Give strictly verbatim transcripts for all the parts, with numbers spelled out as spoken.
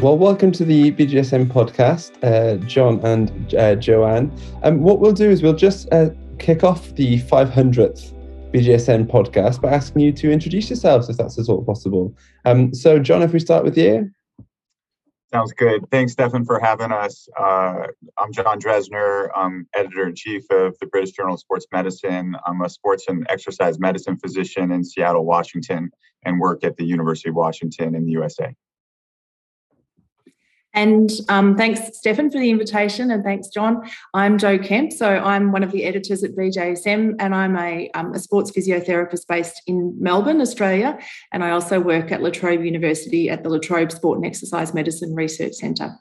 Well, welcome to the B J S M podcast, uh, John and uh, Joanne. Um, what we'll do is we'll just uh, kick off the five hundredth B J S M podcast by asking you to introduce yourselves, if that's at all possible. Um, so, John, if we start with you. Sounds good. Thanks, Stefan, for having us. Uh, I'm Jonathan Drezner. I'm editor-in-chief of the British Journal of Sports Medicine. I'm a sports and exercise medicine physician in Seattle, Washington, and work at the University of Washington in the U S A. And um, thanks, Stefan, for the invitation, and thanks, John. I'm Jo Kemp, so I'm one of the editors at B J S M, and I'm a, um, a sports physiotherapist based in Melbourne, Australia, and I also work at La Trobe University at the La Trobe Sport and Exercise Medicine Research Centre.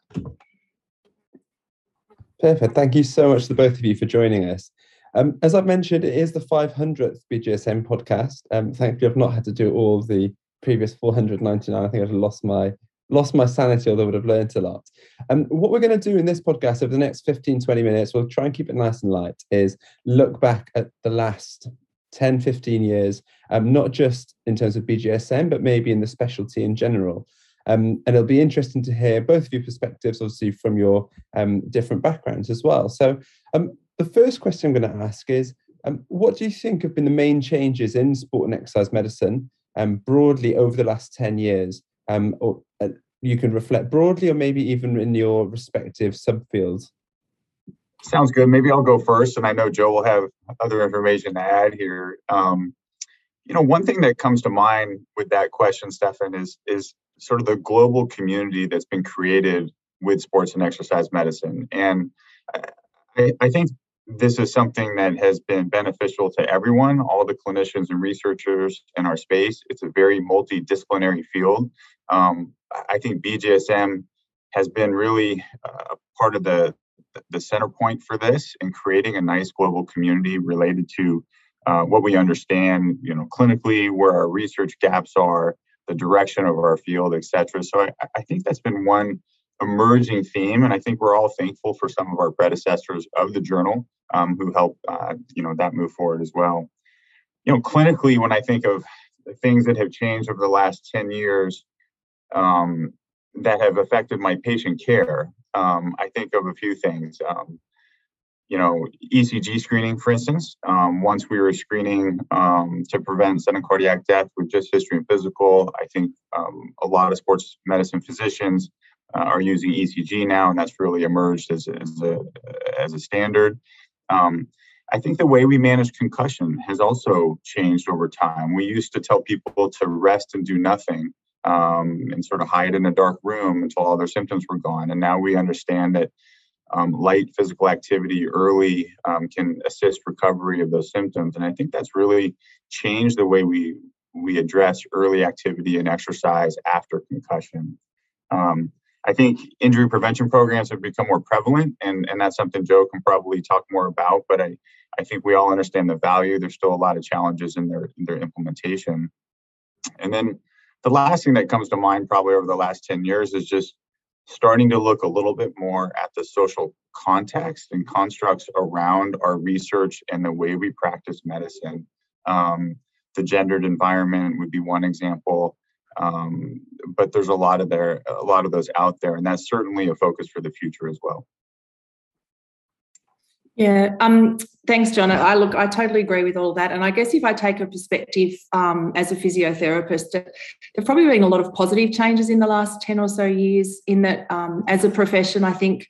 Perfect. Thank you so much to both of you for joining us. Um, as I've mentioned, it is the five hundredth B J S M podcast. Um, thankfully, I've not had to do all the previous four hundred ninety-nine. I think I'd have lost my... Lost my sanity, although I would have learned a lot. Um, what we're going to do in this podcast over the next fifteen, twenty minutes, we'll try and keep it nice and light, is look back at the last ten, fifteen years, um, not just in terms of B J S M, but maybe in the specialty in general. Um, and it'll be interesting to hear both of your perspectives, obviously, from your um, different backgrounds as well. So um, the first question I'm going to ask is, um, what do you think have been the main changes in sport and exercise medicine um, broadly over the last ten years? Um, or uh, you can reflect broadly, or maybe even in your respective subfields. Sounds good. Maybe I'll go first, and I know Joe will have other information to add here. Um, you know, one thing that comes to mind with that question, Stefan, is is sort of the global community that's been created with sports and exercise medicine, and I, I think this is something that has been beneficial to everyone, all the clinicians and researchers in our space. It's a very multidisciplinary field. Um, I think B J S M has been really uh, part of the, the center point for this in creating a nice global community related to uh, what we understand, you know, clinically, where our research gaps are, the direction of our field, et cetera. So I, I think that's been one emerging theme. And I think we're all thankful for some of our predecessors of the journal Um, who helped, uh, you know, that move forward as well. You know, clinically, when I think of the things that have changed over the last ten years um, that have affected my patient care, um, I think of a few things. Um, you know, E C G screening, for instance. Um, once we were screening um, to prevent sudden cardiac death with just history and physical, I think um, a lot of sports medicine physicians uh, are using E C G now, and that's really emerged as, as, a, as a standard. Um, I think the way we manage concussion has also changed over time. We used to tell people to rest and do nothing um, and sort of hide in a dark room until all their symptoms were gone. And now we understand that um, light physical activity early um, can assist recovery of those symptoms. And I think that's really changed the way we, we address early activity and exercise after concussion. Um, I think injury prevention programs have become more prevalent, and, and that's something Joe can probably talk more about, but I, I think we all understand the value. There's still a lot of challenges in their, in their implementation. And then the last thing that comes to mind probably over the last ten years is just starting to look a little bit more at the social context and constructs around our research and the way we practice medicine. Um, the gendered environment would be one example. Um, but there's a lot of there, a lot of those out there, and that's certainly a focus for the future as well. Yeah, um, thanks, John. I look, I totally agree with all that, and I guess if I take a perspective um, as a physiotherapist, there've probably been a lot of positive changes in the last ten or so years. In that, um, as a profession, I think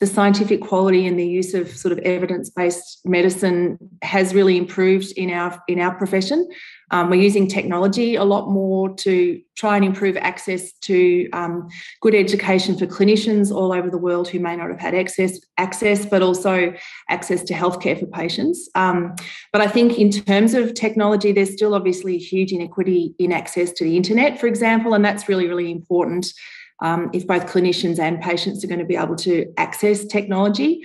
the scientific quality and the use of sort of evidence-based medicine has really improved in our in our profession. Um, we're using technology a lot more to try and improve access to um, good education for clinicians all over the world who may not have had access, access, but also access to healthcare for patients. Um, but I think in terms of technology, there's still obviously a huge inequity in access to the internet, for example, and that's really, really important um, if both clinicians and patients are going to be able to access technology.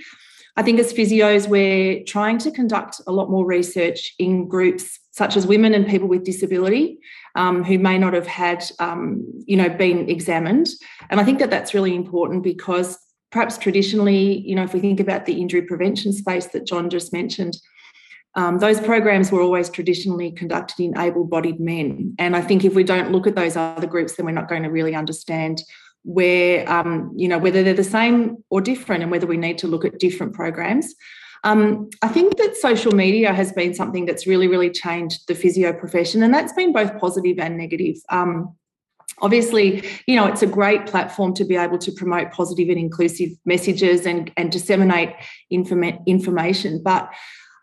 I think as physios, we're trying to conduct a lot more research in groups such as women and people with disability um, who may not have had, um, you know, been examined. And I think that that's really important because perhaps traditionally, you know, if we think about the injury prevention space that John just mentioned, um, those programs were always traditionally conducted in able-bodied men. And I think if we don't look at those other groups, then we're not going to really understand where, um, you know, whether they're the same or different and whether we need to look at different programs. Um, I think that social media has been something that's really, really changed the physio profession, and that's been both positive and negative. Um, obviously, you know, it's a great platform to be able to promote positive and inclusive messages and, and disseminate informa- information. But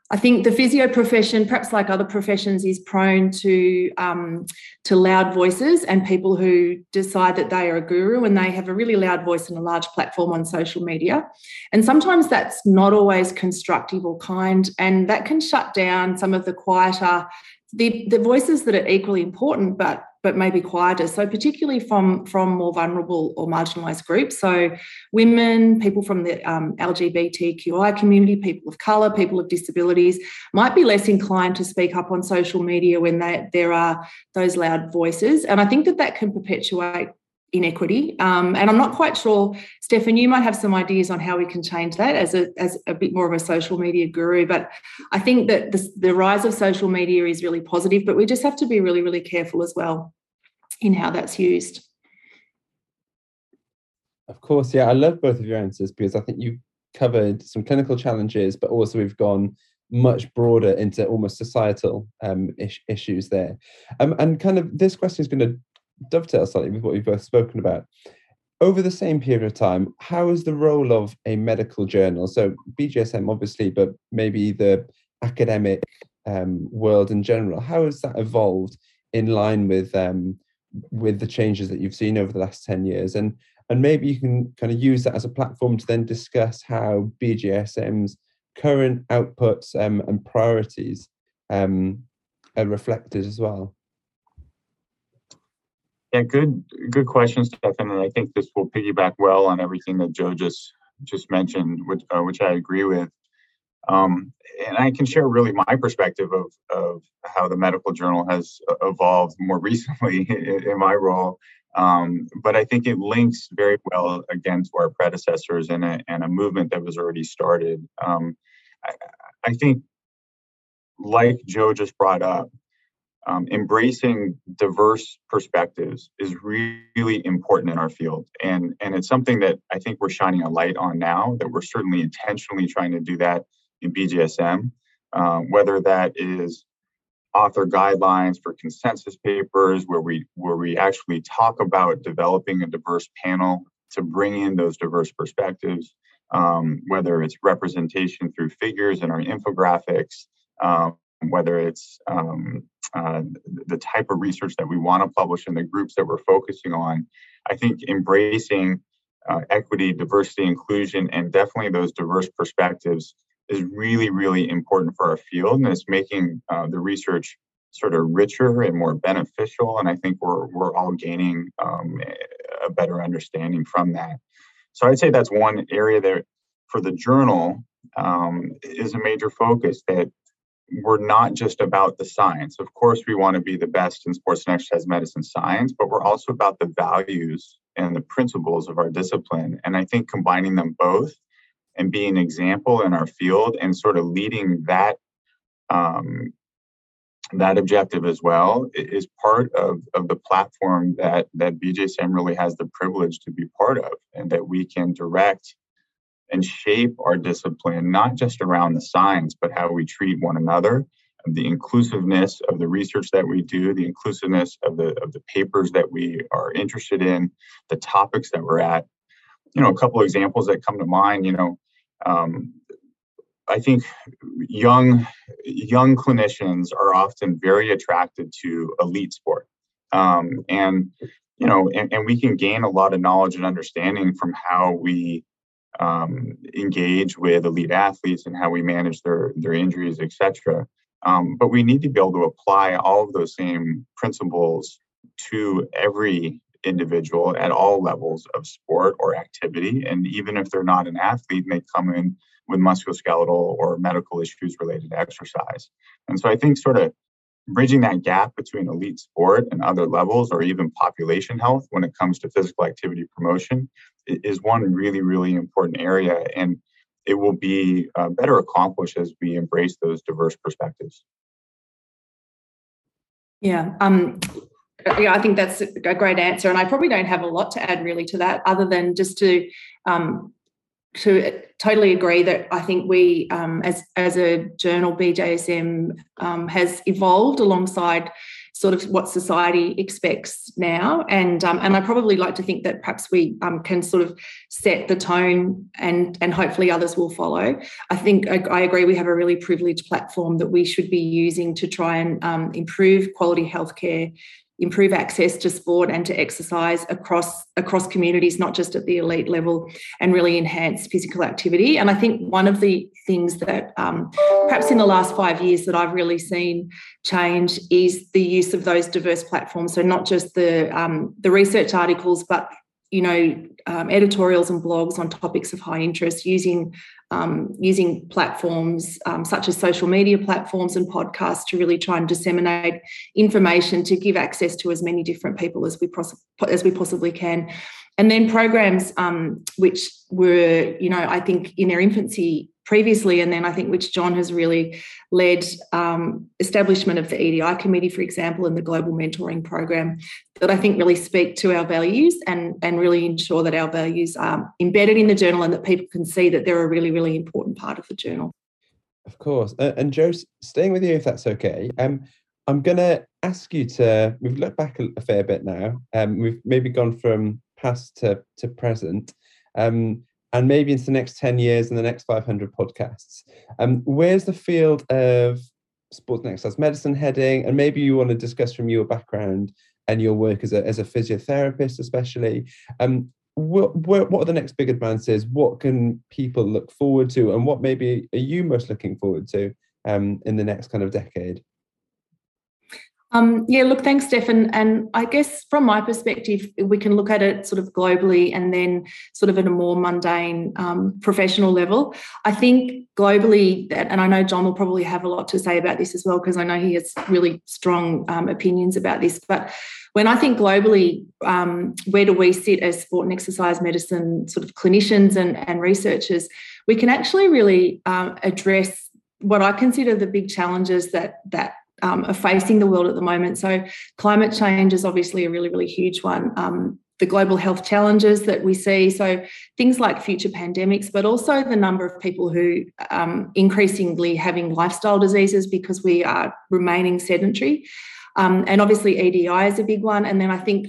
I think the physio profession, perhaps like other professions, is prone to um, to loud voices and people who decide that they are a guru and they have a really loud voice and a large platform on social media. And sometimes that's not always constructive or kind, and that can shut down some of the quieter, the, the voices that are equally important but but maybe quieter, so particularly from, from more vulnerable or marginalised groups, so women, people from the um, L G B T Q I community, people of colour, people of disabilities, might be less inclined to speak up on social media when they, there are those loud voices. And I think that that can perpetuate inequity. Um, and I'm not quite sure, Stefan, you might have some ideas on how we can change that as a, as a bit more of a social media guru. But I think that the, the rise of social media is really positive, but we just have to be really, really careful as well in how that's used. Of course, yeah, I love both of your answers because I think you covered some clinical challenges, but also we've gone much broader into almost societal um, is- issues there. Um, and kind of this question is going to dovetail slightly with what we've both spoken about. Over the same period of time, how is the role of a medical journal, so B J S M obviously, but maybe the academic um, world in general, how has that evolved in line with um, with the changes that you've seen over the last ten years? And and maybe you can kind of use that as a platform to then discuss how B J S M's current outputs um, and priorities um, are reflected as well. Yeah, good good question, Stefan, and I think this will piggyback well on everything that Joe just just mentioned, which uh, which I agree with. Um, and I can share really my perspective of, of how the medical journal has evolved more recently in, in my role, um, but I think it links very well, again, to our predecessors and a, and a movement that was already started. Um, I, I think, like Joe just brought up, Um, embracing diverse perspectives is really important in our field. And, and it's something that I think we're shining a light on now, that we're certainly intentionally trying to do that in B J S M, um, whether that is author guidelines for consensus papers, where we where we actually talk about developing a diverse panel to bring in those diverse perspectives, um, whether it's representation through figures in our infographics, um, whether it's um, uh, the type of research that we want to publish and the groups that we're focusing on. I think embracing uh, equity, diversity, inclusion, and definitely those diverse perspectives is really, really important for our field. And it's making uh, the research sort of richer and more beneficial. And I think we're we're all gaining um, a better understanding from that. So I'd say that's one area that for the journal um, is a major focus, that we're not just about the science. Of course, we want to be the best in sports and exercise medicine science, but we're also about the values and the principles of our discipline. And I think combining them both and being an example in our field and sort of leading that um, that objective as well is part of, of the platform that, that B J S M really has the privilege to be part of, and that we can direct and shape our discipline, not just around the science, but how we treat one another, the inclusiveness of the research that we do, the inclusiveness of the of the papers that we are interested in, the topics that we're at. You know, a couple of examples that come to mind, you know, um, I think young, young clinicians are often very attracted to elite sport. Um, and, you know, and, and we can gain a lot of knowledge and understanding from how we Um, engage with elite athletes and how we manage their, their injuries, et cetera. Um, but we need to be able to apply all of those same principles to every individual at all levels of sport or activity. And even if they're not an athlete and they come in with musculoskeletal or medical issues related to exercise. And so I think sort of bridging that gap between elite sport and other levels, or even population health when it comes to physical activity promotion, is one really, really important area. And it will be uh, better accomplished as we embrace those diverse perspectives. Yeah. Um, Yeah, I think that's a great answer. And I probably don't have a lot to add really to that, other than just to um, to totally agree that I think we, um, as, as a journal, B J S M um, has evolved alongside sort of what society expects now. And um, and I probably like to think that perhaps we um, can sort of set the tone, and and hopefully others will follow. I think I, I agree we have a really privileged platform that we should be using to try and um, improve quality healthcare, improve access to sport and to exercise across across communities, not just at the elite level, and really enhance physical activity. And I think one of the things that um, perhaps in the last five years that I've really seen change is the use of those diverse platforms. So not just the um, the research articles, but you know, um, editorials and blogs on topics of high interest, using um, using platforms um, such as social media platforms and podcasts to really try and disseminate information to give access to as many different people as we poss- as we possibly can. And then programs um, which were, you know, I think in their infancy previously, and then I think which John has really led, um, establishment of the E D I committee, for example, and the global mentoring program, that I think really speak to our values and, and really ensure that our values are embedded in the journal and that people can see that they're a really, really important part of the journal. Of course. Uh, and Jo, staying with you, if that's okay, um, I'm going to ask you to, we've looked back a, a fair bit now, um, we've maybe gone from past to, to present, um, and maybe into the next ten years and the next five hundred podcasts. Um, where's the field of sports and exercise medicine heading? And maybe you want to discuss from your background and your work as a, as a physiotherapist, especially, um, what, what are the next big advances? What can people look forward to? And what maybe are you most looking forward to um, in the next kind of decade? Um, yeah, look, thanks, Stefan. And I guess from my perspective, we can look at it sort of globally and then sort of at a more mundane um, professional level. I think globally, and I know John will probably have a lot to say about this as well, because I know he has really strong um, opinions about this, but when I think globally, um, where do we sit as sport and exercise medicine sort of clinicians and, and researchers, we can actually really uh, address what I consider the big challenges that that Um, are facing the world at the moment. So climate change is obviously a really, really huge one. Um, the global health challenges that we see, so things like future pandemics, but also the number of people who um, increasingly having lifestyle diseases because we are remaining sedentary. Um, and obviously E D I is a big one. And then I think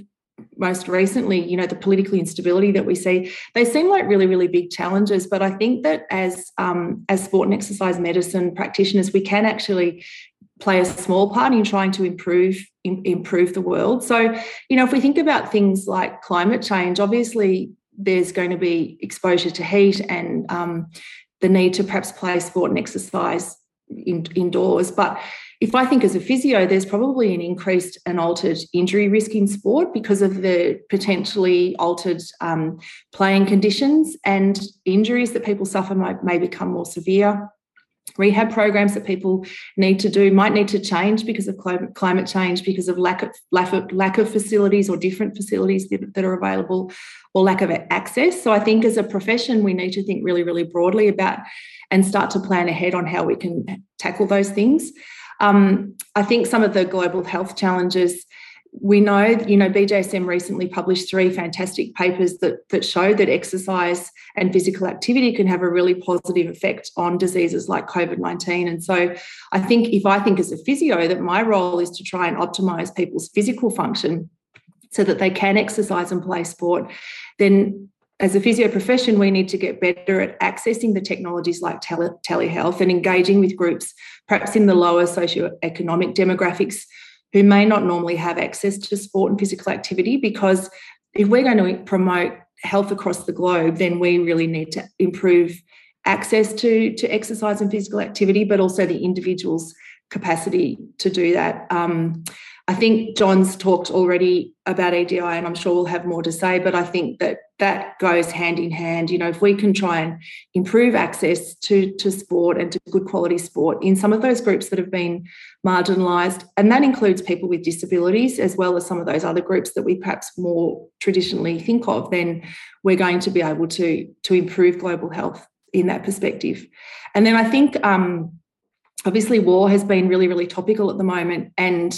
most recently, you know, the political instability that we see, they seem like really, really big challenges. But I think that as um, as sport and exercise medicine practitioners, we can actually play a small part in trying to improve im- improve the world. So, you know, if we think about things like climate change, obviously there's going to be exposure to heat and um, the need to perhaps play sport and exercise in- indoors. But if I think as a physio, there's probably an increased and altered injury risk in sport because of the potentially altered um, playing conditions, and injuries that people suffer might, may become more severe. Rehab programs that people need to do might need to change because of climate change, because of lack of lack of, lack of facilities or different facilities that, that are available, or lack of access. So I think as a profession, we need to think really, really broadly about and start to plan ahead on how we can tackle those things. Um, I think some of the global health challenges, we know, you know, B J S M recently published three fantastic papers that, that show that exercise and physical activity can have a really positive effect on diseases like COVID nineteen. And so I think if I think as a physio that my role is to try and optimise people's physical function so that they can exercise and play sport, then as a physio profession, we need to get better at accessing the technologies like tele- telehealth and engaging with groups, perhaps in the lower socioeconomic demographics, who may not normally have access to sport and physical activity, because if we're going to promote health across the globe, then we really need to improve access to, to exercise and physical activity, but also the individual's capacity to do that. Um, I think John's talked already about E D I, and I'm sure we'll have more to say, but I think that that goes hand in hand. You know, if we can try and improve access to, to sport and to good quality sport in some of those groups that have been marginalised, and that includes people with disabilities as well as some of those other groups that we perhaps more traditionally think of, then we're going to be able to, to improve global health in that perspective. And then I think, um, obviously, war has been really, really topical at the moment, and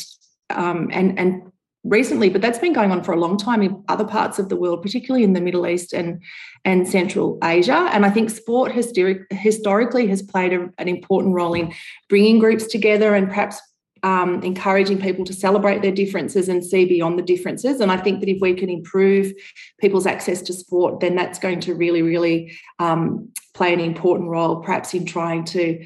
Um, and, and recently, but that's been going on for a long time in other parts of the world, particularly in the Middle East and, and Central Asia. And I think sport hysteric, historically has played a, an important role in bringing groups together and perhaps um, encouraging people to celebrate their differences and see beyond the differences. And I think that if we can improve people's access to sport, then that's going to really, really um, play an important role, perhaps in trying to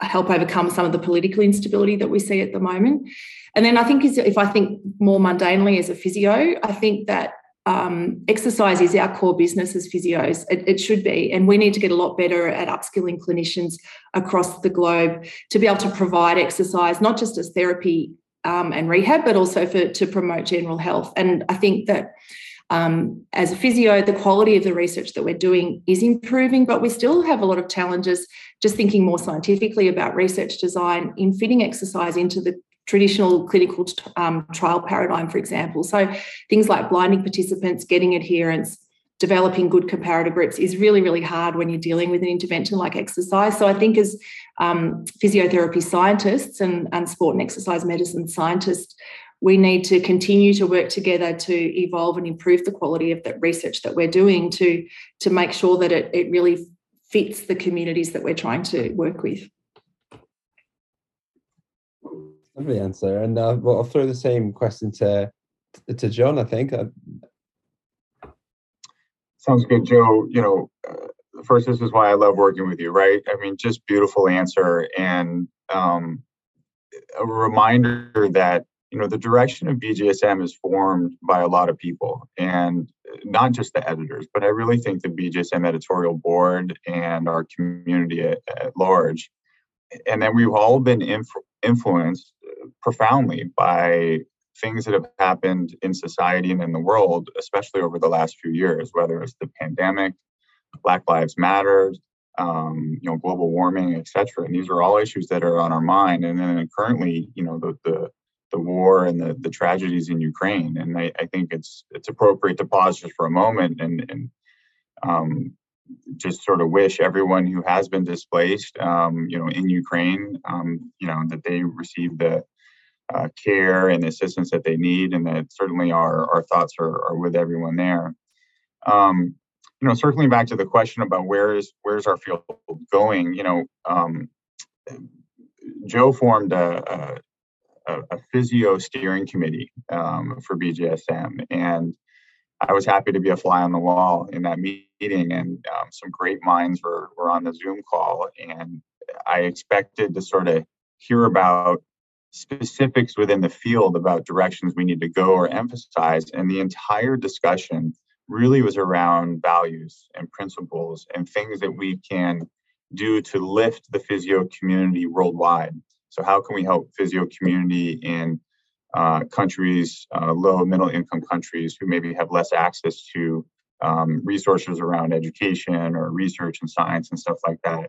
help overcome some of the political instability that we see at the moment. And then I think if I think more mundanely as a physio, I think that um, exercise is our core business as physios. It, it should be. And we need to get a lot better at upskilling clinicians across the globe to be able to provide exercise, not just as therapy um, and rehab, but also for to promote general health. And I think that Um, as a physio, the quality of the research that we're doing is improving, but we still have a lot of challenges just thinking more scientifically about research design in fitting exercise into the traditional clinical um, trial paradigm, for example. So things like blinding participants, getting adherence, developing good comparator groups is really, really hard when you're dealing with an intervention like exercise. So I think as um, physiotherapy scientists and, and sport and exercise medicine scientists, we need to continue to work together to evolve and improve the quality of the research that we're doing to, to make sure that it, it really fits the communities that we're trying to work with. Lovely answer. And uh, well, I'll throw the same question to, to John, I think. Sounds good, Joe. You know, uh, first, this is why I love working with you, right? I mean, just beautiful answer and um, a reminder that, you know, the direction of B J S M is formed by a lot of people and not just the editors, but I really think the B J S M editorial board and our community at, at large. And then we've all been inf- influenced profoundly by things that have happened in society and in the world, especially over the last few years, whether it's the pandemic, Black Lives Matter, Um, you know, global warming, et cetera. And these are all issues that are on our mind. And then currently, you know, the the, the war and the, the tragedies in Ukraine. And I, I think it's it's appropriate to pause just for a moment and, and um, just sort of wish everyone who has been displaced, um, you know, in Ukraine, um, you know, that they receive the uh, care and assistance that they need. And that certainly our, our thoughts are, are with everyone there. Um, You know, circling back to the question about where is where's our field going, you know, um, Joe formed a, a, a physio steering committee um, for B J S M, and I was happy to be a fly on the wall in that meeting, and um, some great minds were, were on the Zoom call, and I expected to sort of hear about specifics within the field about directions we need to go or emphasize, and the entire discussion really was around values and principles and things that we can do to lift the physio community worldwide. So how can we help physio community in uh, countries, uh, low middle income countries who maybe have less access to um, resources around education or research and science and stuff like that.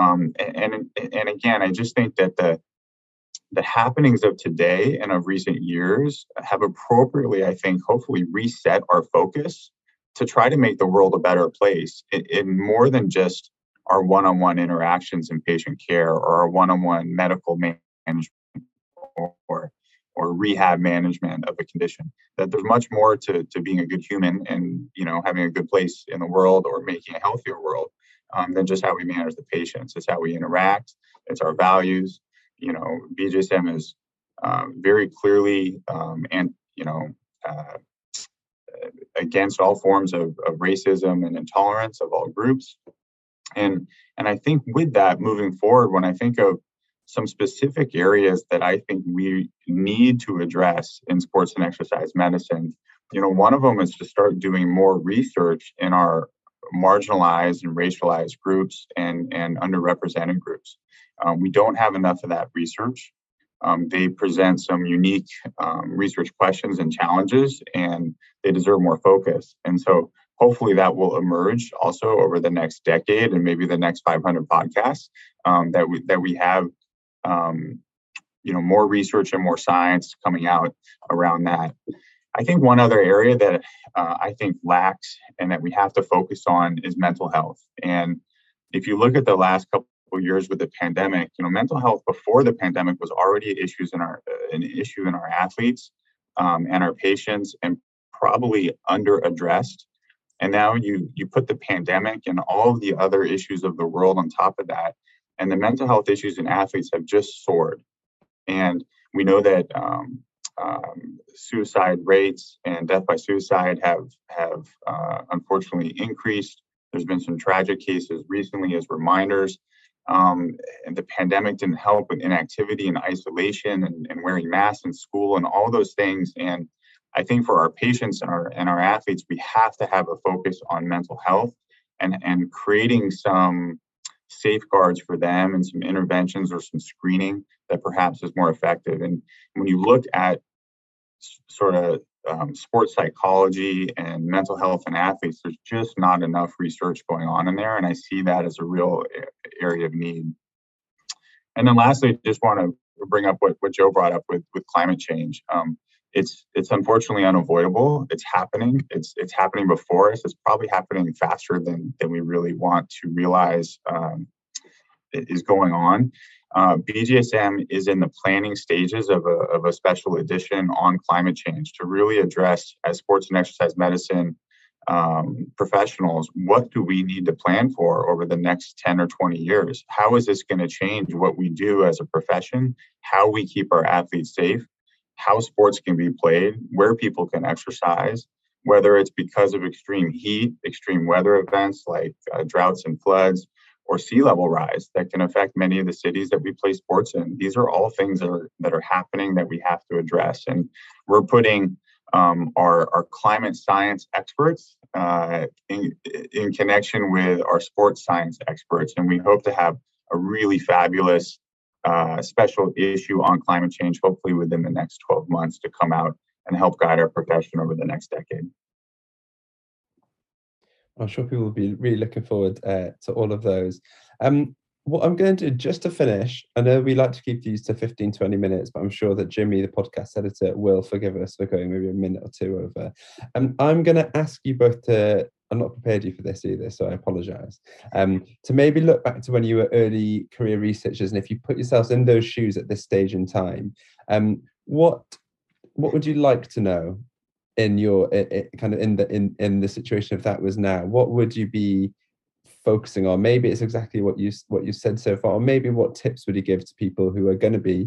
Um, and, and and again, I just think that the the happenings of today and of recent years have appropriately, I think, hopefully reset our focus to try to make the world a better place in, in more than just our one-on-one interactions in patient care or our one-on-one medical management or, or rehab management of a condition. That there's much more to, to being a good human and, you know, having a good place in the world or making a healthier world um, than just how we manage the patients. It's how we interact. It's our values. You know, B J S M is uh, very clearly um, and, you know, uh, against all forms of, of racism and intolerance of all groups. And and I think with that, moving forward, when I think of some specific areas that I think we need to address in sports and exercise medicine, you know, one of them is to start doing more research in our marginalized and racialized groups and, and underrepresented groups. Um, we don't have enough of that research. Um, they present some unique um, research questions and challenges, and they deserve more focus. And so hopefully that will emerge also over the next decade and maybe the next five hundred podcasts um, that we that we have, um, you know, more research and more science coming out around that. I think one other area that uh, I think lacks and that we have to focus on is mental health. And if you look at the last couple years with the pandemic, you know, mental health before the pandemic was already issues in our uh, an issue in our athletes, um, and our patients, and probably under-addressed. And now you you put the pandemic and all of the other issues of the world on top of that, and the mental health issues in athletes have just soared. And we know that um, um, suicide rates and death by suicide have have uh, unfortunately increased. There's been some tragic cases recently as reminders. Um, and the pandemic didn't help with inactivity and isolation and, and wearing masks in school and all those things. And I think for our patients and our and our athletes, we have to have a focus on mental health and, and creating some safeguards for them and some interventions or some screening that perhaps is more effective. And when you look at sort of um, sports psychology and mental health in athletes, there's just not enough research going on in there. And I see that as a real area of need. And then lastly, I just want to bring up what, what Joe brought up with, with climate change. Um, It's it's unfortunately unavoidable. It's happening. It's it's happening before us. It's probably happening faster than than we really want to realize um, is going on. Uh, B J S M is in the planning stages of a of a special edition on climate change to really address, as sports and exercise medicine um, professionals, what do we need to plan for over the next ten or twenty years? How is this going to change what we do as a profession? How we keep our athletes safe? How sports can be played, where people can exercise, whether it's because of extreme heat, extreme weather events like uh, droughts and floods, or sea level rise that can affect many of the cities that we play sports in. These are all things that are, that are happening that we have to address. And we're putting um, our, our climate science experts uh, in, in connection with our sports science experts. And we hope to have a really fabulous Uh, special issue on climate change, hopefully within the next twelve months, to come out and help guide our profession over the next decade. I'm sure people will be really looking forward uh, to all of those. Um, what I'm going to do just to finish, I know we like to keep these to fifteen, twenty minutes, but I'm sure that Jimmy, the podcast editor, will forgive us for going maybe a minute or two over. Um, I'm going to ask you both to I'm not prepared you for this either, so I apologise. Um, to maybe look back to when you were early career researchers, and if you put yourselves in those shoes at this stage in time, um, what what would you like to know in your it, it, kind of in the in, in the situation if that was now? What would you be focusing on? Maybe it's exactly what you what you said so far, or maybe what tips would you give to people who are going to be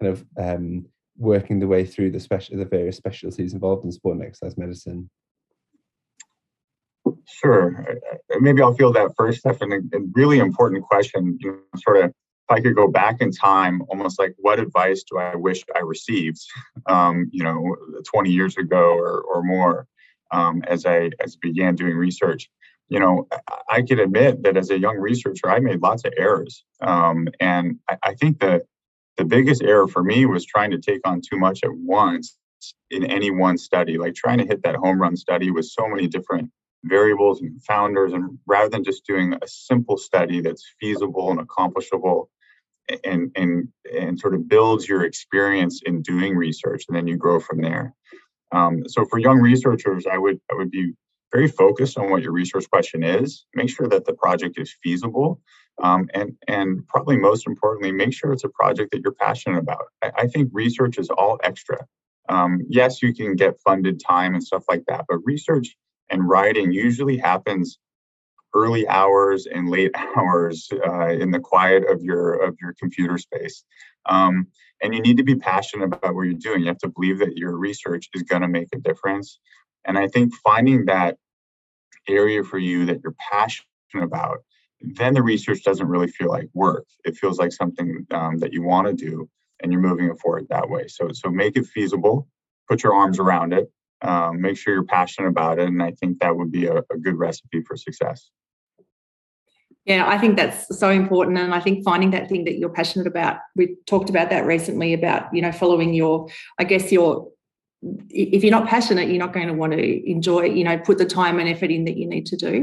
kind of um, working the way through the special the various specialties involved in sport and exercise medicine? Sure. Maybe I'll field that first, Stefan. A really important question, you know, sort of, if I could go back in time, almost like what advice do I wish I received, um, you know, twenty years ago or, or more, um, as I as began doing research. You know, I could admit that as a young researcher, I made lots of errors. Um, and I, I think the the biggest error for me was trying to take on too much at once in any one study, like trying to hit that home run study with so many different variables and founders, and rather than just doing a simple study that's feasible and accomplishable and and and sort of builds your experience in doing research, and then you grow from there. Um, so for young researchers, I would I would be very focused on what your research question is, make sure that the project is feasible, um, and and probably most importantly, make sure it's a project that you're passionate about. I, I think research is all extra. Um, yes, you can get funded time and stuff like that, but research and writing usually happens early hours and late hours uh, in the quiet of your of your computer space. Um, and you need to be passionate about what you're doing. You have to believe that your research is going to make a difference. And I think finding that area for you that you're passionate about, then the research doesn't really feel like work. It feels like something um, that you want to do, and you're moving it forward that way. So, so make it feasible, put your arms around it, Um, make sure you're passionate about it. And I think that would be a, a good recipe for success. Yeah, I think that's so important. And I think finding that thing that you're passionate about, we talked about that recently about, you know, following your, I guess your, if you're not passionate, you're not going to want to enjoy, you know, put the time and effort in that you need to do.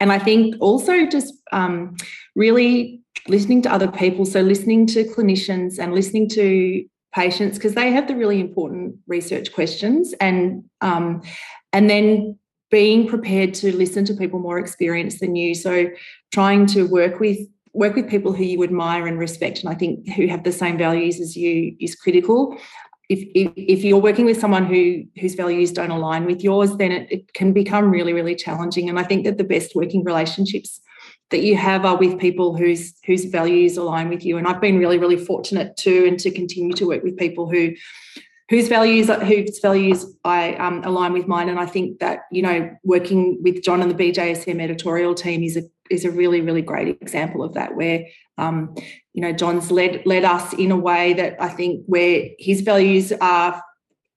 And I think also just um, really listening to other people. So listening to clinicians and listening to patients, because they have the really important research questions, and um, and then being prepared to listen to people more experienced than you. So trying to work with work with people who you admire and respect, and I think who have the same values as you is critical. if, if if you're working with someone who whose values don't align with yours, then it, it can become really, really challenging. And I think that the best working relationships that you have are with people whose whose values align with you. And I've been really, really fortunate to and to continue to work with people who whose values whose values I um, align with mine. And I think that, you know, working with John and the B J S M editorial team is a is a really, really great example of that, where um, you know, John's led led us in a way that I think where his values are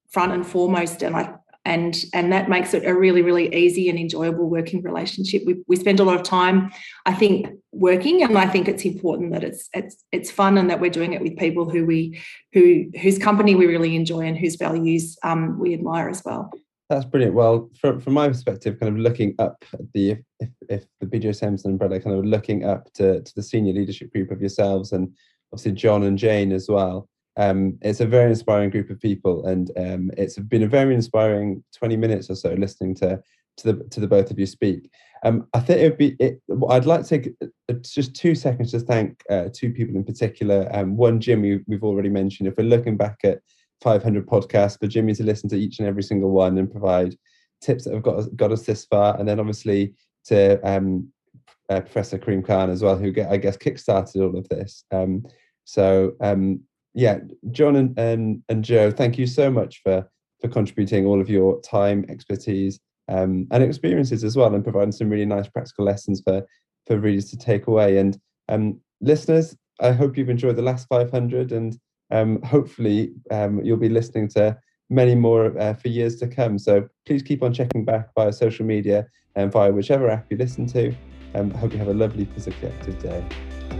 front and foremost, and I and and that makes it a really, really easy and enjoyable working relationship. We we spend a lot of time, I think, working, and I think it's important that it's it's it's fun and that we're doing it with people who we who whose company we really enjoy and whose values um, we admire as well. That's brilliant. Well, from from my perspective, kind of looking up at the if if, if the B J S M umbrella, kind of looking up to, to the senior leadership group of yourselves and obviously John and Jane as well. Um, it's a very inspiring group of people, and um, it's been a very inspiring twenty minutes or so listening to to the to the both of you speak. Um, I think it would be. It, I'd like to take just two seconds to thank uh, two people in particular. Um, one, Jimmy, we've already mentioned. If we're looking back at five hundred podcasts, for Jimmy to listen to each and every single one and provide tips that have got us, got us this far, and then obviously to um, uh, Professor Karim Khan as well, who get, I guess kickstarted all of this. Um, so. Um, Yeah, John and, and and Joe, thank you so much for, for contributing all of your time, expertise, um, and experiences as well, and providing some really nice practical lessons for, for readers to take away. And um, listeners, I hope you've enjoyed the last five hundred, and um, hopefully um, you'll be listening to many more uh, for years to come. So please keep on checking back via social media and via whichever app you listen to. Um, I hope you have a lovely physically active day.